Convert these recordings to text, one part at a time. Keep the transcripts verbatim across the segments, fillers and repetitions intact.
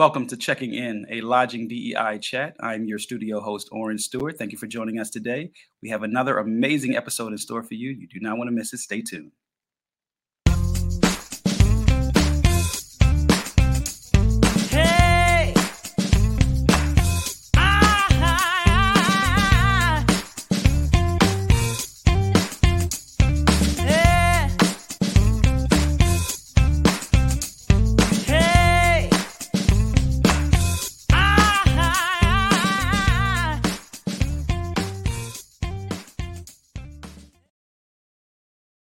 Welcome to Checking In, a Lodging D E I chat. I'm your studio host, Orrin Stewart. Thank you for joining us today. We have another amazing episode in store for you. You do not want to miss it. Stay tuned.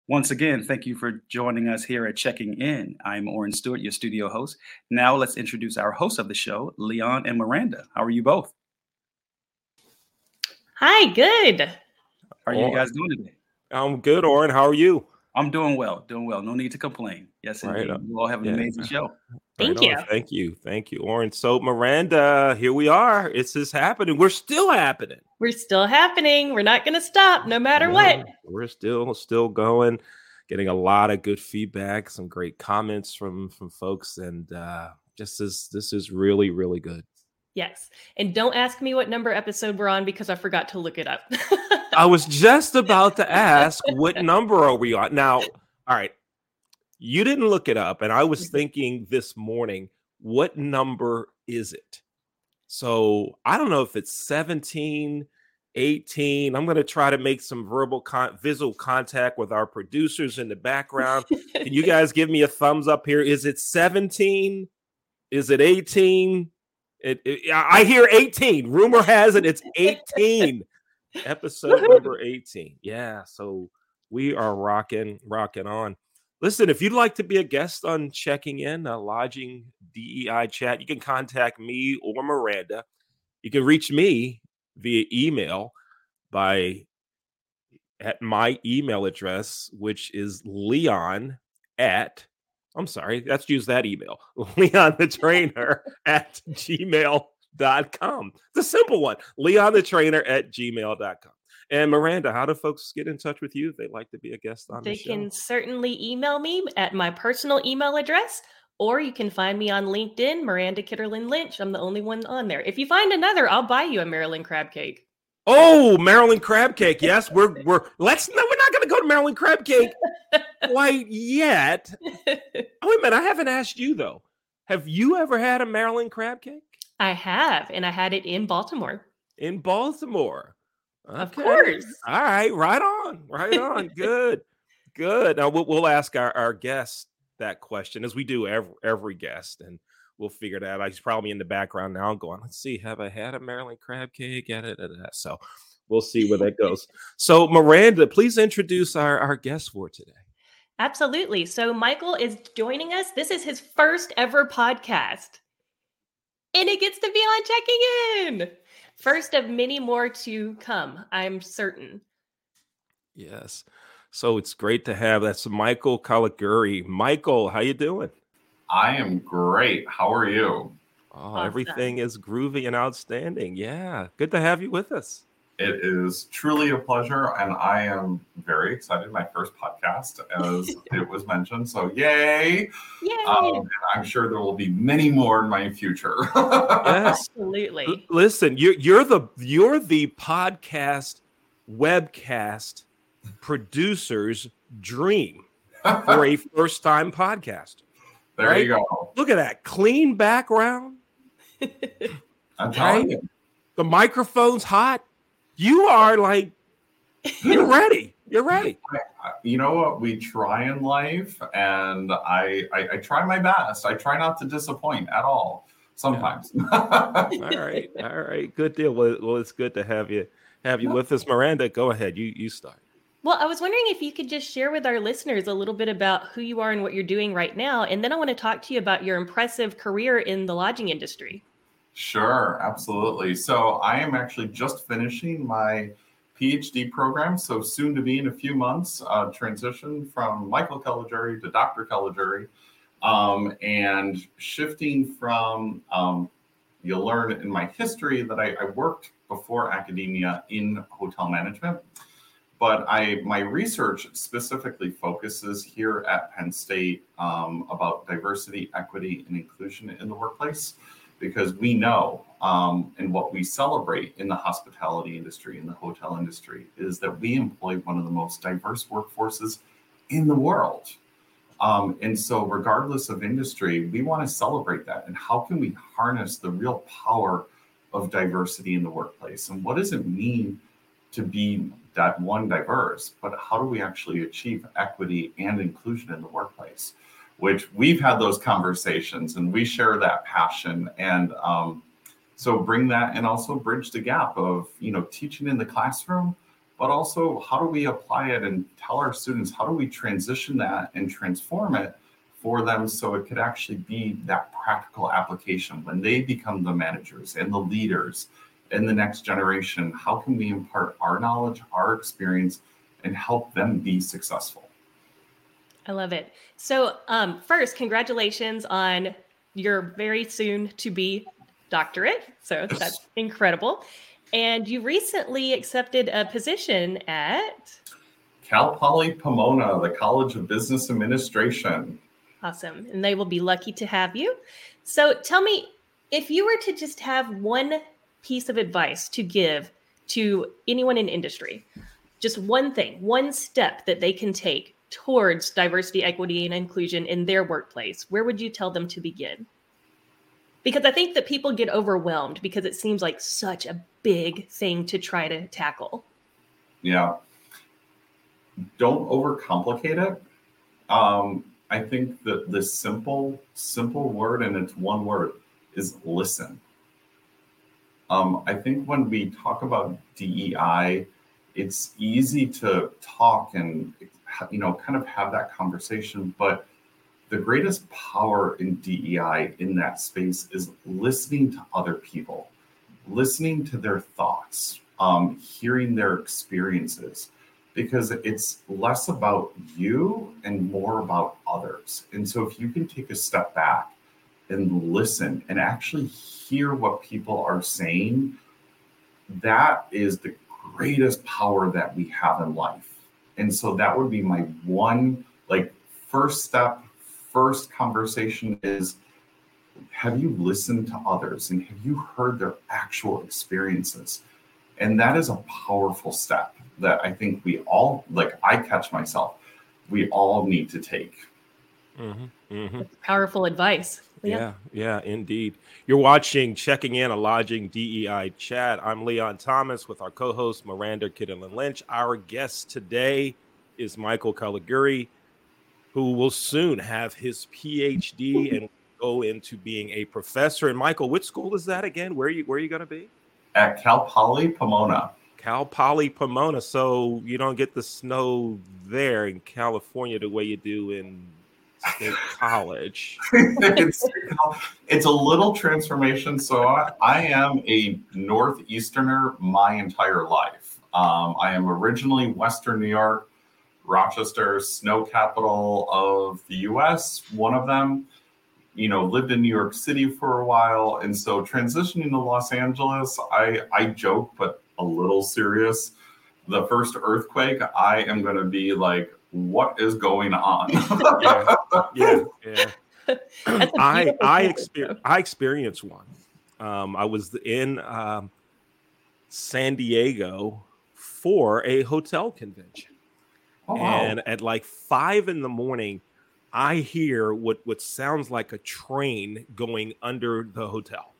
Once again, thank you for joining us here at Checking In. I'm Orrin Stewart, your studio host. Now let's introduce our hosts of the show, Leon and Miranda. How are you both? Hi, good. How are you guys doing today? I'm good, Orrin. How are you? I'm doing well, doing well. No need to complain. Yes, indeed. Right you all have an yeah. amazing show. Thank right you. On. Thank you. Thank you, Orrin. So, Miranda, here we are. It's just happening. We're still happening. We're still happening. We're not going to stop no matter yeah, what. We're still still going, getting a lot of good feedback, some great comments from, from folks. And uh, just this, this is really, really good. Yes. And don't ask me what number episode we're on because I forgot to look it up. I was just about to ask, what number are we on? Now, all right. You didn't look it up, and I was thinking this morning, what number is it? So I don't know if it's seventeen, eighteen. I'm going to try to make some verbal, con- visual contact with our producers in the background. Can you guys give me a thumbs up here? Is it seventeen? Is it eighteen? It, it, I hear eighteen. Rumor has it it's eighteen. Episode number eighteen. Yeah, so we are rocking, rocking on. Listen, if you'd like to be a guest on Checking In, a Lodging D E I chat, you can contact me or Miranda. You can reach me via email by at my email address, which is Leon at, I'm sorry, let's use that email, Leon the Trainer at gmail dot com. The simple one, Leon the Trainer at gmail dot com. And Miranda, how do folks get in touch with you if they'd like to be a guest on the show? They can certainly email me at my personal email address, or you can find me on LinkedIn, Miranda Kitterlin-Lynch. I'm the only one on there. If you find another, I'll buy you a Maryland crab cake. Oh, Maryland crab cake. Yes, we're we're let's no, we're not going to go to Maryland crab cake quite yet. Oh, wait a minute, I haven't asked you though. Have you ever had a Maryland crab cake? I have, and I had it in Baltimore. In Baltimore. Okay. Of course. All right. Right on. Right on. Good. Good. Now, we'll, we'll ask our, our guest that question, as we do every, every guest, and we'll figure that out. He's probably in the background now going, let's see, have I had a Maryland crab cake? So we'll see where that goes. So, Miranda, please introduce our, our guest for today. Absolutely. So, Michael is joining us. This is his first ever podcast, and it gets to be on Checking In. First of many more to come, I'm certain. Yes. So it's great to have. That's Michael Caliguiri. Michael, how you doing? I am great. How are you? Oh, awesome. Everything is groovy and outstanding. Yeah. Good to have you with us. It is truly a pleasure, and I am very excited. My first podcast, as it was mentioned, so yay! Yay! Um, and I'm sure there will be many more in my future. Yes, absolutely. L- listen, you're you're the you're the podcast webcast producer's dream for a first time podcast. There right? you go. Look at that clean background. I'm telling you, the microphone's hot. You are like, you're ready. You're ready. You know what? We try in life, and I I, I try my best. I try not to disappoint at all sometimes. Yeah. all right. All right. Good deal. Well, well, it's good to have you have you with us. Miranda, go ahead. You you start. Well, I was wondering if you could just share with our listeners a little bit about who you are and what you're doing right now. And then I want to talk to you about your impressive career in the lodging industry. Sure, absolutely. So I am actually just finishing my P H D program, so soon to be in a few months, uh, transition from Michael Caliguiri to Doctor Caliguiri, um, and shifting from, um, you'll learn in my history that I, I worked before academia in hotel management, But I, my research specifically focuses here at Penn State um, about diversity, equity, and inclusion in the workplace, because we know um, and what we celebrate in the hospitality industry, in the hotel industry, is that we employ one of the most diverse workforces in the world. Um, and so regardless of industry, we want to celebrate that. And how can we harness the real power of diversity in the workplace? And what does it mean to be that one diverse, but how do we actually achieve equity and inclusion in the workplace? Which we've had those conversations and we share that passion. And um, so bring that and also bridge the gap of, you know, teaching in the classroom, but also how do we apply it and tell our students, how do we transition that and transform it for them so it could actually be that practical application when they become the managers and the leaders in the next generation? How can we impart our knowledge, our experience, and help them be successful? I love it. So um, first, congratulations on your very soon to be doctorate. So that's incredible. And you recently accepted a position at Cal Poly Pomona, the College of Business Administration. Awesome. And they will be lucky to have you. So tell me, if you were to just have one piece of advice to give to anyone in industry, just one thing, one step that they can take towards diversity, equity, and inclusion in their workplace, where would you tell them to begin? Because I think that people get overwhelmed because it seems like such a big thing to try to tackle. Yeah. Don't overcomplicate it. Um, I think that the simple, simple word, and it's one word, is listen. Um, I think when we talk about D E I, it's easy to talk and, you know, kind of have that conversation. But the greatest power in D E I in that space is listening to other people, listening to their thoughts, um, hearing their experiences, because it's less about you and more about others. And so if you can take a step back and listen and actually hear what people are saying, that is the greatest power that we have in life. And so that would be my one, like, first step, first conversation is, have you listened to others and have you heard their actual experiences? And that is a powerful step that I think we all, like, I catch myself, we all need to take. Mm-hmm, mm-hmm. Powerful advice. Yeah. yeah, yeah, indeed. You're watching Checking In, a Lodging D E I chat. I'm Leon Thomas with our co-host Miranda Kitterlin-Lynch. Our guest today is Michael Caliguiri, who will soon have his P H D and go into being a professor. And Michael, which school is that again? Where are you, where are you going to be? At Cal Poly Pomona. Cal Poly Pomona. So you don't get the snow there in California the way you do in State College. it's, it's a little transformation. So I, I am a Northeasterner my entire life. Um, I am originally Western New York, Rochester, snow capital of the U S, one of them, you know, lived in New York City for a while. And so transitioning to Los Angeles, I, I joke, but a little serious. The first earthquake, I am going to be like, what is going on? yeah, yeah, yeah. I I experience I experienced one. Um, I was in um, San Diego for a hotel convention, oh, and wow. At like five in the morning, I hear what what sounds like a train going under the hotel,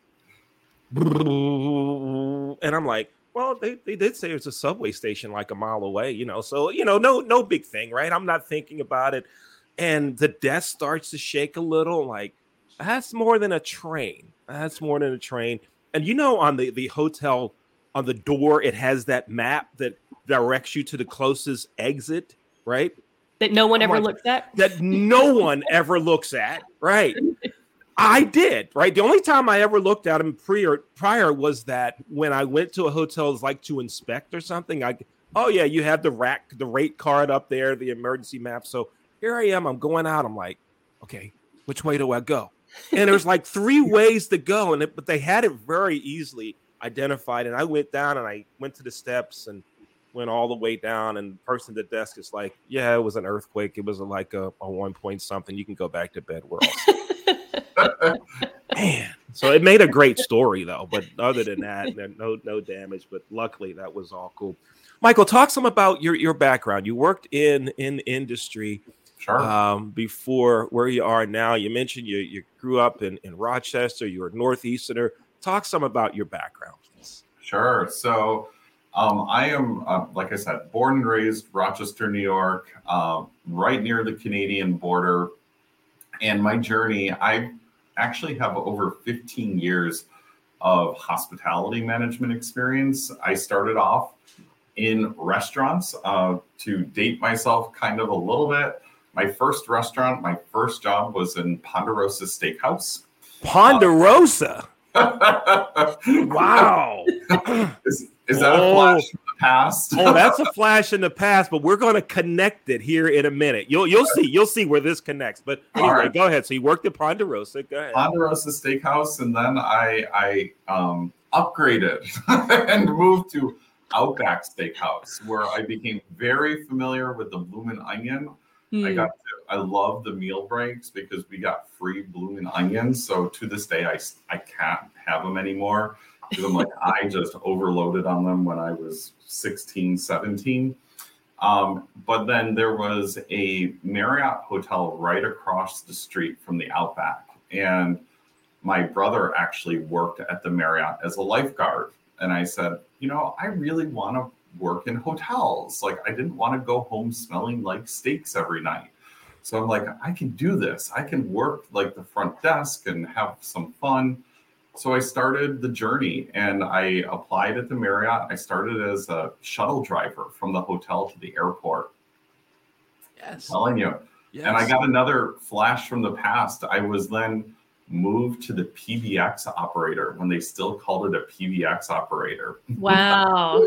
and I'm like, well, they, they did say it's a subway station like a mile away, you know, so, you know, no, no big thing, right? I'm not thinking about it. And the desk starts to shake a little, like, that's more than a train. That's more than a train. And, you know, on the, the hotel, on the door, it has that map that directs you to the closest exit, right? That no one I'm ever like, looks at? That no one ever looks at, right? I did, right? The only time I ever looked at them prior, prior was that when I went to a hotel, it's like to inspect or something. I, oh yeah, you have the rack, the rate card up there, the emergency map. So here I am, I'm going out. I'm like, okay, which way do I go? And there's like three ways to go, and it, but they had it very easily identified. And I went down and I went to the steps and went all the way down, and the person at the desk is like, yeah, it was an earthquake. It was like a, a one point something. You can go back to bed. We're all man. So it made a great story, though. But other than that, no no damage. But luckily, that was all cool. Michael, talk some about your, your background. You worked in in industry sure. um, before where you are now. You mentioned you, you grew up in, in Rochester. You were a Northeasterner. Talk some about your background. Sure. So um, I am, uh, like I said, born and raised Rochester, New York, uh, right near the Canadian border. And my journey, I actually have over fifteen years of hospitality management experience. I started off in restaurants. Uh, to date myself kind of a little bit, my first restaurant, my first job was in Ponderosa Steakhouse. Ponderosa? Uh, wow. Is, is that oh. a flash in the past? Oh, that's a flash in the past, but we're going to connect it here in a minute. You'll you'll see you'll see where this connects. But anyway, right. Go ahead. So you worked at Ponderosa. Go ahead. Ponderosa Steakhouse, and then I, I um, upgraded and moved to Outack Steakhouse, where I became very familiar with the Bloomin' Onion. Mm. I got, to, I love the meal breaks because we got free Bloomin' Onions. So to this day, I, I can't have them anymore because I'm like, I just overloaded on them when I was sixteen, seventeen. Um, but then there was a Marriott hotel right across the street from the Outback. And my brother actually worked at the Marriott as a lifeguard. And I said, you know, I really want to work in hotels. Like, I didn't want to go home smelling like steaks every night. So I'm like, I can do this. I can work like the front desk and have some fun. So I started the journey and I applied at the Marriott. I started as a shuttle driver from the hotel to the airport. Yes. I'm telling you. Yes. And I got another flash from the past. I was then moved to the P B X operator when they still called it a P B X operator. Wow.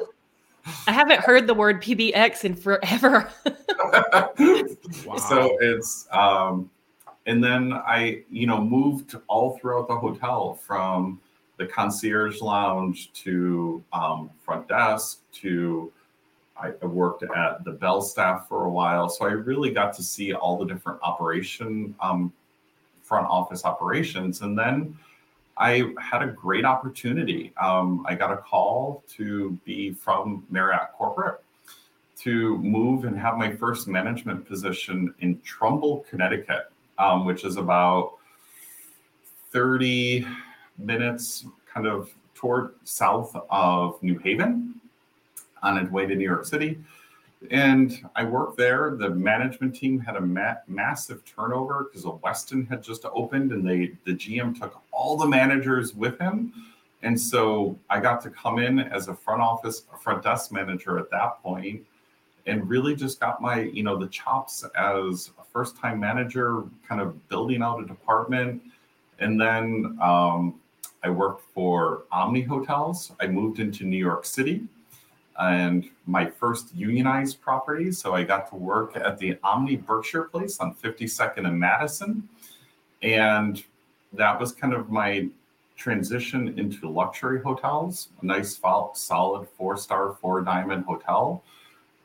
I haven't heard the word P B X in forever. Wow. So it's, um, and then I, you know, moved all throughout the hotel from the concierge lounge to um, front desk to, I worked at the bell staff for a while. So I really got to see all the different operation um front office operations. And then I had a great opportunity. Um, I got a call to be from Marriott Corporate to move and have my first management position in Trumbull, Connecticut, um, which is about thirty minutes kind of toward south of New Haven on its way to New York City. And I worked there. The management team had a ma- massive turnover because a Westin had just opened, and they the G M took all the managers with him. And so I got to come in as a front office, a front desk manager at that point, and really just got my, you know, the chops as a first-time manager, kind of building out a department. And then um, I worked for Omni Hotels. I moved into New York City. And my first unionized property. So I got to work at the Omni Berkshire Place on fifty-second and Madison. And that was kind of my transition into luxury hotels, a nice solid four-star, four-diamond hotel.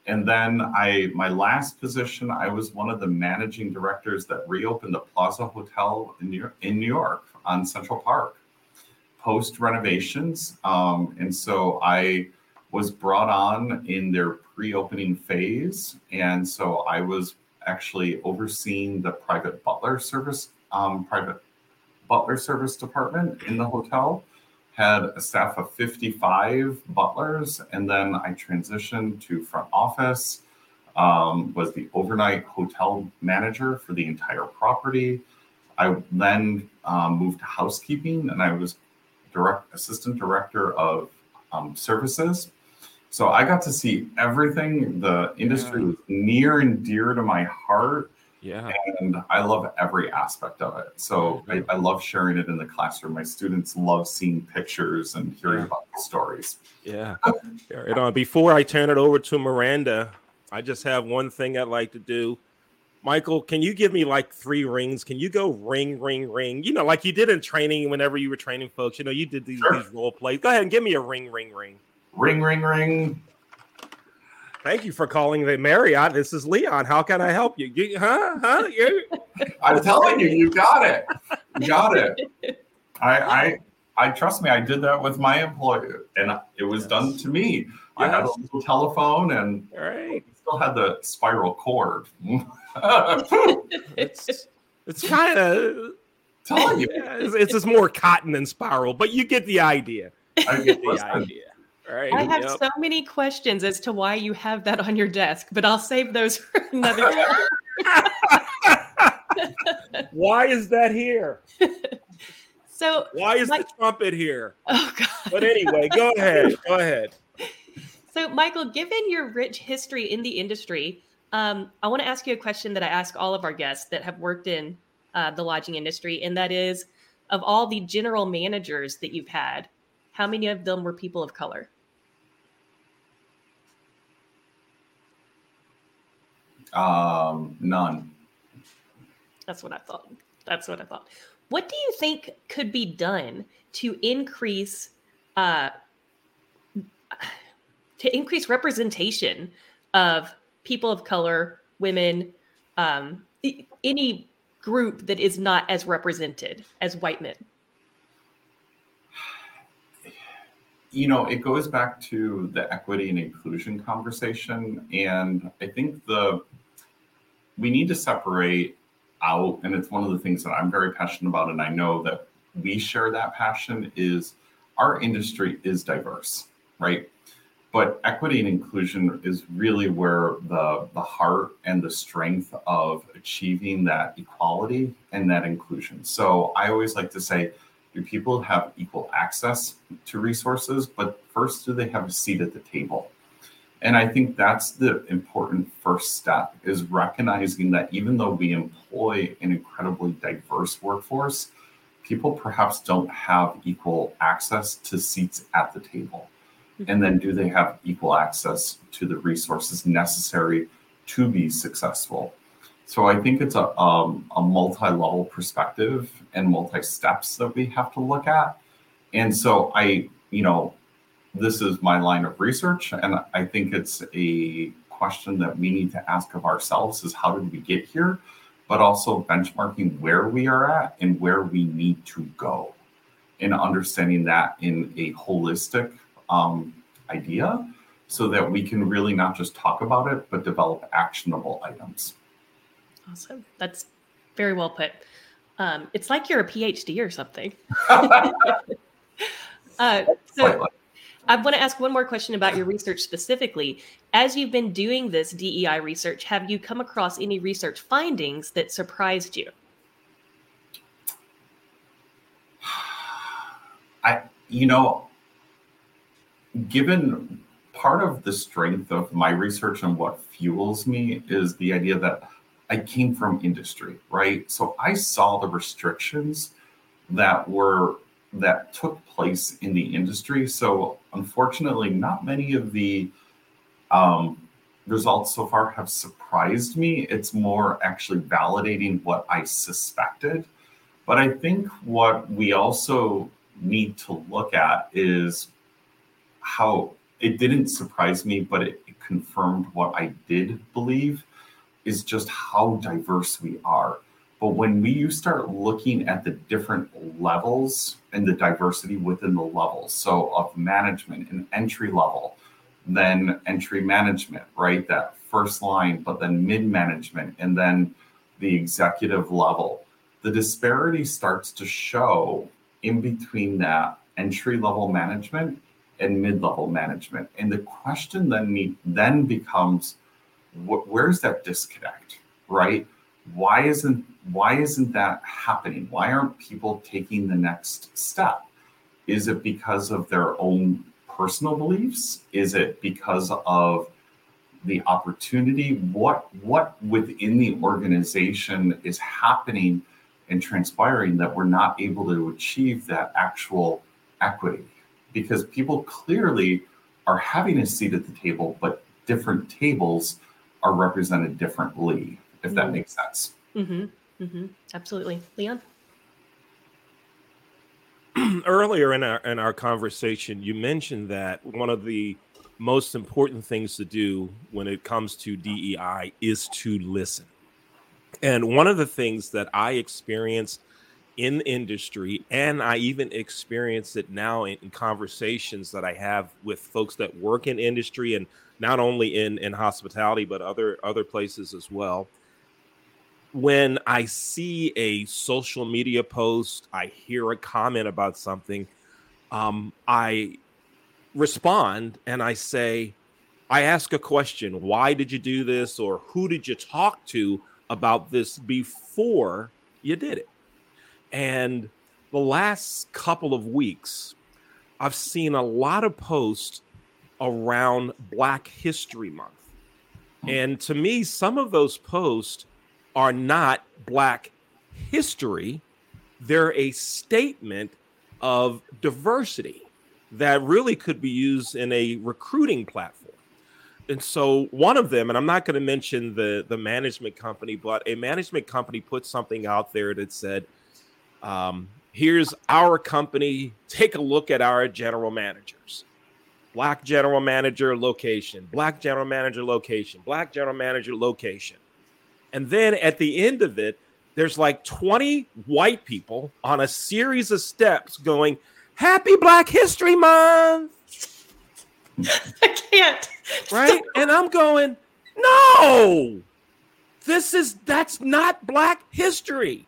And then I, my last position, I was one of the managing directors that reopened the Plaza Hotel in New, in New York on Central Park, post renovations. Um, and so I was brought on in their pre-opening phase. And so I was actually overseeing the private butler service, um, private butler service department in the hotel, had a staff of fifty-five butlers. And then I transitioned to front office, um, was the overnight hotel manager for the entire property. I then um, moved to housekeeping, and I was direct assistant director of um, services. So I got to see everything. The industry yeah. was near and dear to my heart. Yeah. And I love every aspect of it. So yeah. I, I love sharing it in the classroom. My students love seeing pictures and hearing yeah. about the stories. Yeah. Right on. Before I turn it over to Miranda, I just have one thing I'd like to do. Michael, can you give me like three rings? Can you go ring, ring, ring? You know, like you did in training whenever you were training folks. You know, you did these, sure. these role plays. Go ahead and give me a ring, ring, ring. Ring, ring, ring. Thank you for calling the Marriott. This is Leon. How can I help you? you huh? Huh? You? I'm telling you, you got it. You got it. I, I, I trust me. I did that with my employer, and it was yes. done to me. Yes. I had a little telephone, and All right. still had the spiral cord. it's it's kind of telling you. Yeah, it's, it's just more cotton than spiral, but you get the idea. I get the idea. Right, I have yep. so many questions as to why you have that on your desk, but I'll save those for another time. Why is that here? So why is Mike- the trumpet here? Oh God! But anyway, go ahead. Go ahead. So, Michael, given your rich history in the industry, um, I want to ask you a question that I ask all of our guests that have worked in uh, the lodging industry, and that is, of all the general managers that you've had, how many of them were people of color? Um, none. That's what I thought. That's what I thought. What do you think could be done to increase uh, to increase representation of people of color, women, um, any group that is not as represented as white men? You know, it goes back to the equity and inclusion conversation. And I think the we need to separate out, and it's one of the things that I'm very passionate about, and I know that we share that passion, is our industry is diverse, right? But equity and inclusion is really where the, the heart and the strength of achieving that equality and that inclusion. So I always like to say, do people have equal access to resources? But first, do they have a seat at the table? And I think that's the important first step, is recognizing that even though we employ an incredibly diverse workforce, people perhaps don't have equal access to seats at the table. Mm-hmm. And then do they have equal access to the resources necessary to be successful? So I think it's a, um, a multi-level perspective and multi-steps that we have to look at. And so I, you know, this is my line of research, and I think it's a question that we need to ask of ourselves, is how did we get here, but also benchmarking where we are at and where we need to go, and understanding that in a holistic um, idea, so that we can really not just talk about it, but develop actionable items. Awesome. That's very well put. Um, it's like you're a P H D or something. uh, so I want to ask one more question about your research specifically. As you've been doing this D E I research, have you come across any research findings that surprised you? I, you know, given part of the strength of my research and what fuels me is the idea that I came from industry, right? So I saw the restrictions that were that took place in the industry. So unfortunately, not many of the um, results so far have surprised me. It's more actually validating what I suspected. But I think what we also need to look at is how it didn't surprise me, but it, it confirmed what I did believe, is just how diverse we are. But when we you start looking at the different levels and the diversity within the levels, so of management and entry level, then entry management, right? That first line, but then mid-management, and then the executive level, the disparity starts to show in between that entry-level management and mid-level management. And the question then need, then becomes, where's that disconnect, right? Why isn't why isn't that happening? Why aren't people taking the next step? Is it because of their own personal beliefs? Is it because of the opportunity? What what within the organization is happening and transpiring that we're not able to achieve that actual equity? Because people clearly are having a seat at the table, but different tables are represented differently, if that makes sense. Mm-hmm. Mm-hmm. Absolutely. Leon? Earlier in our in our conversation, you mentioned that one of the most important things to do when it comes to D E I is to listen. And one of the things that I experienced in the industry, and I even experience it now in conversations that I have with folks that work in industry, and not only in, in hospitality, but other, other places as well. When I see a social media post, I hear a comment about something, um, I respond and I say, I ask a question, why did you do this? Or who did you talk to about this before you did it? And the last couple of weeks, I've seen a lot of posts around Black History Month. And to me, some of those posts are not Black history. They're a statement of diversity that really could be used in a recruiting platform. And so one of them, and I'm not going to mention the, the management company, but a management company put something out there that said, um, here's our company, take a look at our general managers. Black general manager location, Black general manager location, Black general manager location. And then at the end of it, there's like twenty white people on a series of steps going, Happy Black History Month. I can't. Right? And I'm going, no, this is, that's not Black history.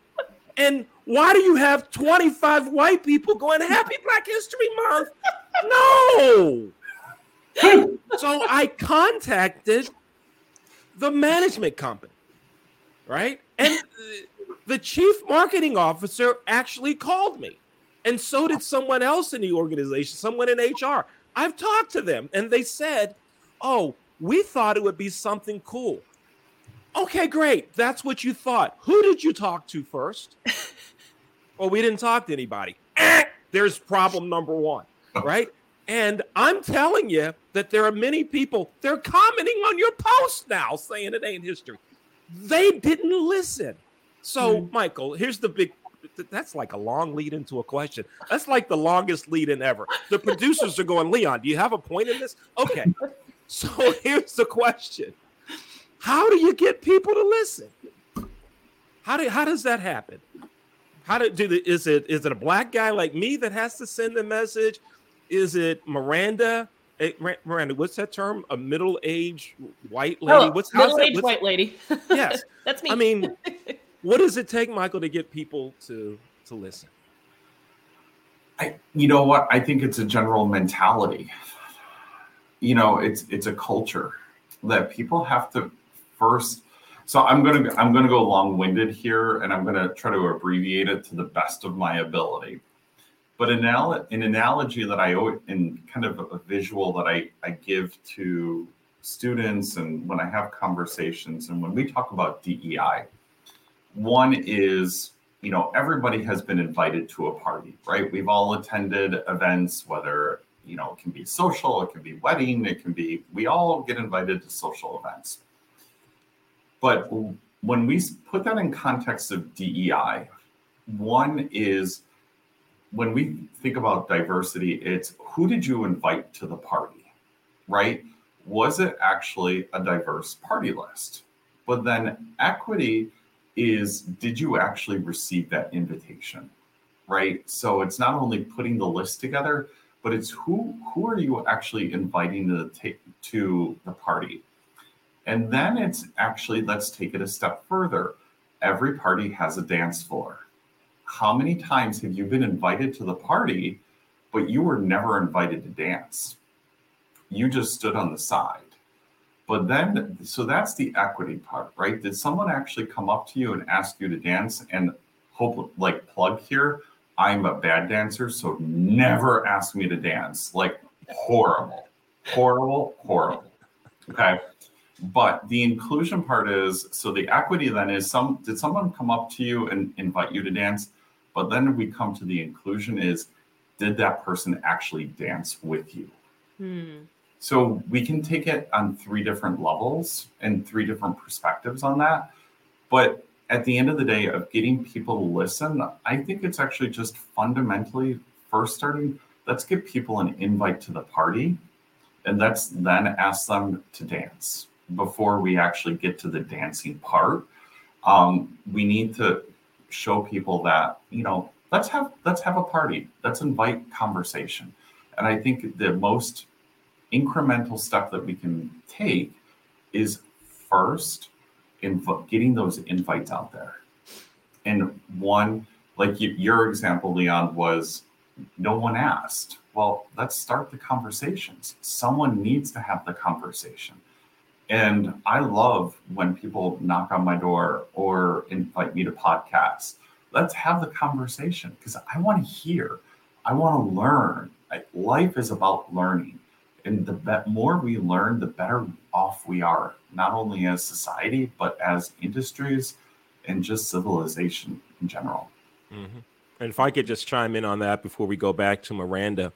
And why do you have twenty-five white people going, Happy Black History Month? No. So I contacted the management company. Right. And the chief marketing officer actually called me. And so did someone else in the organization, someone in H R. I've talked to them and they said, oh, we thought it would be something cool. OK, great. That's what you thought. Who did you talk to first? Well, we didn't talk to anybody. Eh, there's problem number one. Right. And I'm telling you that there are many people, they're commenting on your post now saying it ain't history. They didn't listen. So, mm-hmm. Michael, here's the big, that's like a long lead into a question. That's like the longest lead in ever. The producers are going, Leon, do you have a point in this? Okay. So here's the question. How do you get people to listen? How do, how does that happen? How do, do the, is it, is it a Black guy like me that has to send the message? Is it Miranda? Miranda, what's that term? A middle-aged white lady? Oh, what's middle-aged what's white that? lady? Yes, that's me. I mean, what does it take, Michael, to get people to to listen? I, you know what? I think it's a general mentality. You know, it's it's a culture that people have to first. So I'm gonna I'm gonna go long-winded here, and I'm gonna try to abbreviate it to the best of my ability. But an analogy that I always, and kind of a visual that I, I give to students and when I have conversations and when we talk about D E I, one is, you know, everybody has been invited to a party, right? We've all attended events, whether, you know, it can be social, it can be wedding, it can be, we all get invited to social events. But when we put that in context of D E I, one is, when we think about diversity, it's who did you invite to the party, right? Was it actually a diverse party list? But then equity is, did you actually receive that invitation, right? So it's not only putting the list together, but it's who who are you actually inviting to the, ta- to the party? And then it's actually, let's take it a step further. Every party has a dance floor. How many times have you been invited to the party, but you were never invited to dance? You just stood on the side. But then, so that's the equity part, right? Did someone actually come up to you and ask you to dance? And hope, like, plug here, I'm a bad dancer, so never ask me to dance. Like, horrible, horrible, horrible. Okay. But the inclusion part is, so the equity then is, some did someone come up to you and invite you to dance? But then we come to the inclusion is, did that person actually dance with you? Hmm. So we can take it on three different levels and three different perspectives on that. But at the end of the day of getting people to listen, I think it's actually just fundamentally first starting, let's give people an invite to the party. and let's then ask them to dance before we actually get to the dancing part. Um, we need to show people that, you know, let's have let's have a party. Let's invite conversation. And I think the most incremental step that we can take is first inv- getting those invites out there. And one, like you, your example, Leon, was no one asked. Well, let's start the conversations. Someone needs to have the conversation. And I love when people knock on my door or invite me to podcasts. Let's have the conversation because I want to hear. I want to learn. Life is about learning. And the more we learn, the better off we are, not only as society, but as industries and just civilization in general. Mm-hmm. And if I could just chime in on that before we go back to Miranda,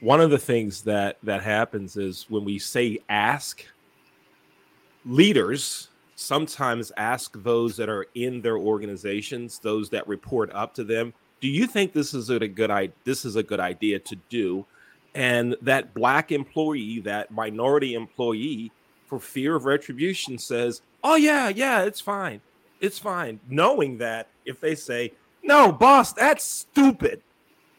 one of the things that that happens is when we say ask, leaders sometimes ask those that are in their organizations, those that report up to them, do you think this is a good idea? This is a good idea to do. And that black employee, that minority employee, for fear of retribution, says, oh, yeah, yeah, it's fine. It's fine. Knowing that if they say, no, boss, that's stupid,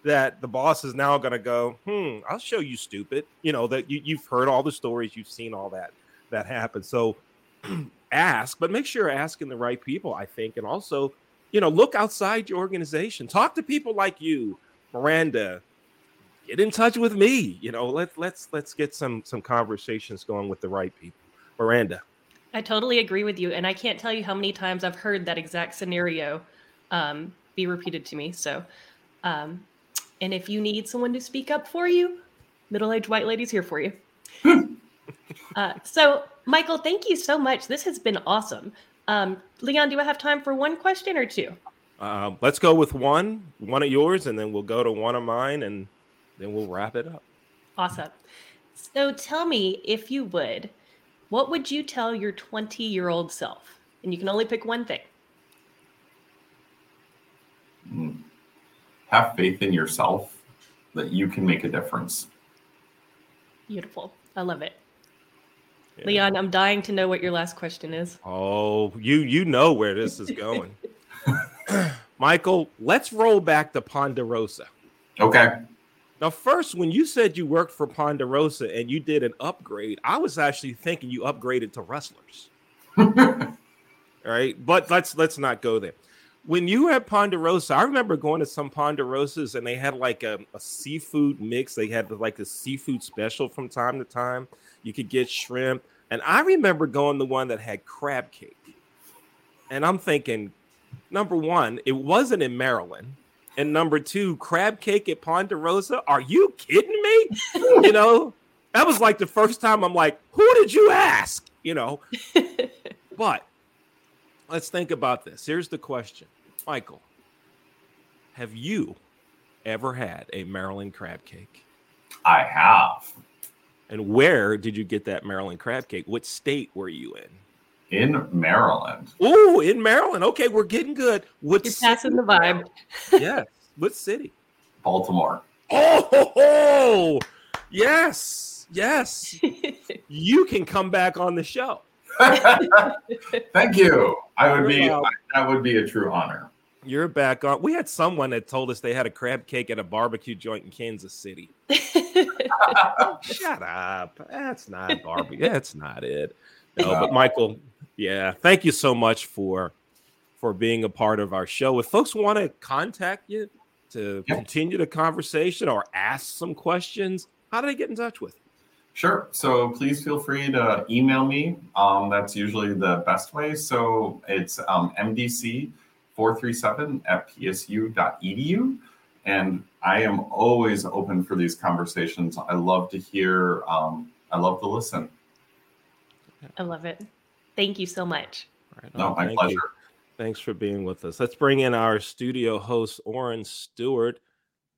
that the boss is now going to go, hmm, I'll show you stupid. You know, that you, you've heard all the stories. You've seen all that that happen. So ask, but make sure you're asking the right people, I think. And also, you know, look outside your organization. Talk to people like you, Miranda. Get in touch with me. You know, let's let's let's get some some conversations going with the right people. Miranda. I totally agree with you. And I can't tell you how many times I've heard that exact scenario um, be repeated to me. So um, and if you need someone to speak up for you, middle-aged white lady's here for you. uh, so, Michael, thank you so much. This has been awesome. Um, Leon, do I have time for one question or two? Uh, let's go with one, one of yours, and then we'll go to one of mine, and then we'll wrap it up. Awesome. So tell me, if you would, what would you tell your twenty-year-old self? And you can only pick one thing. Mm. Have faith in yourself that you can make a difference. Beautiful. I love it. Yeah. Leon, I'm dying to know what your last question is. Oh, you you know where this is going. Michael, let's roll back to Ponderosa. Okay. Now, first, when you said you worked for Ponderosa and you did an upgrade, I was actually thinking you upgraded to wrestlers. All right. But let's let's not go there. When you were at Ponderosa, I remember going to some Ponderosas and they had like a, a seafood mix. They had like a seafood special from time to time. You could get shrimp. And I remember going to one that had crab cake. And I'm thinking, number one, it wasn't in Maryland. And number two, crab cake at Ponderosa? Are you kidding me? You know, that was like the first time I'm like, who did you ask? You know, but let's think about this. Here's the question. Michael, have you ever had a Maryland crab cake? I have. And where did you get that Maryland crab cake? What state were you in? In Maryland. Oh, in Maryland. Okay, we're getting good. What You're city? Passing the vibe. Yes. What city? Baltimore. Oh, ho, ho. Yes. Yes. You can come back on the show. Thank you. I would be. I, that would be a true honor. You're back on. We had someone that told us they had a crab cake at a barbecue joint in Kansas City. Shut up. That's not barbecue. That's not it. No, but Michael, yeah, thank you so much for for being a part of our show. If folks want to contact you to yep. continue the conversation or ask some questions, how do they get in touch with you? Sure. So please feel free to email me. Um, that's usually the best way. So it's um, M D C four three seven at P S U dot E D U. And I am always open for these conversations. I love to hear. Um, I love to listen. I love it. Thank you so much. All right, no, my pleasure. You. Thanks for being with us. Let's bring in our studio host, Orrin Stewart.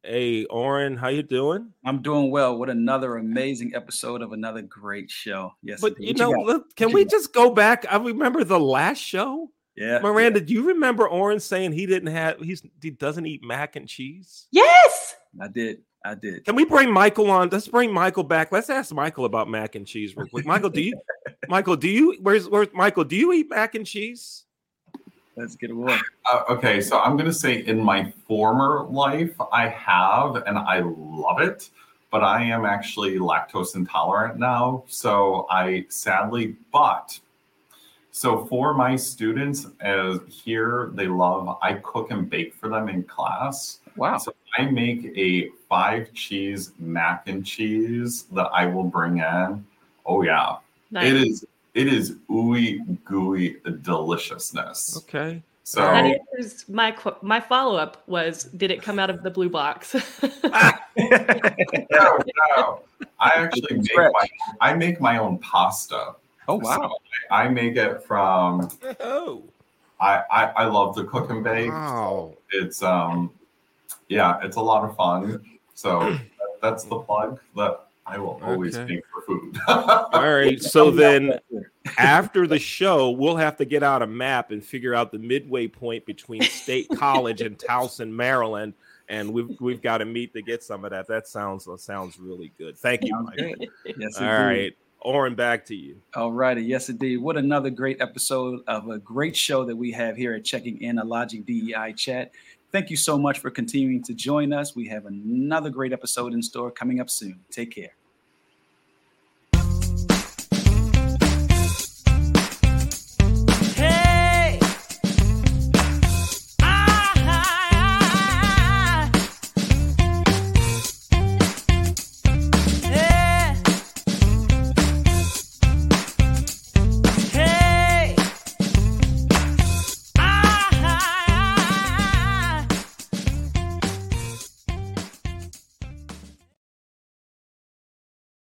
Hey, Orrin, how you doing? I'm doing well. What another amazing episode of another great show. Yes, but you know, you look, can we just go back? I remember the last show. Yeah, Miranda, yeah. Do you remember Orrin saying he didn't have? He's he doesn't eat mac and cheese. Yes, I did. I did. Can we bring Michael on? Let's bring Michael back. Let's ask Michael about mac and cheese real quick. Michael, do you? Michael, do you? Where's where's Michael? Do you eat mac and cheese? Let's get one. Uh, okay, so I'm gonna say in my former life I have, and I love it. But I am actually lactose intolerant now, so I sadly. But so for my students as here, they love. I cook and bake for them in class. Wow. So I make a five cheese mac and cheese that I will bring in. Oh yeah. Nice. It is it is ooey gooey deliciousness. Okay. So that is my my follow-up was, did it come out of the blue box? No, no. I actually make my I make my own pasta. Oh wow. So I, I make it from oh. I, I, I love to cook and bake. Wow. It's um Yeah, it's a lot of fun. So that's the plug that I will always okay. make for food. All right. So then after the show, we'll have to get out a map and figure out the midway point between State College and Towson, Maryland. And we've we've got to meet to get some of that. That sounds that sounds really good. Thank you, Michael. Yes, all indeed. Right. Orrin, back to you. All righty. Yes, indeed. What another great episode of a great show that we have here at Checking In, a Lodging D E I Chat. Thank you so much for continuing to join us. We have another great episode in store coming up soon. Take care.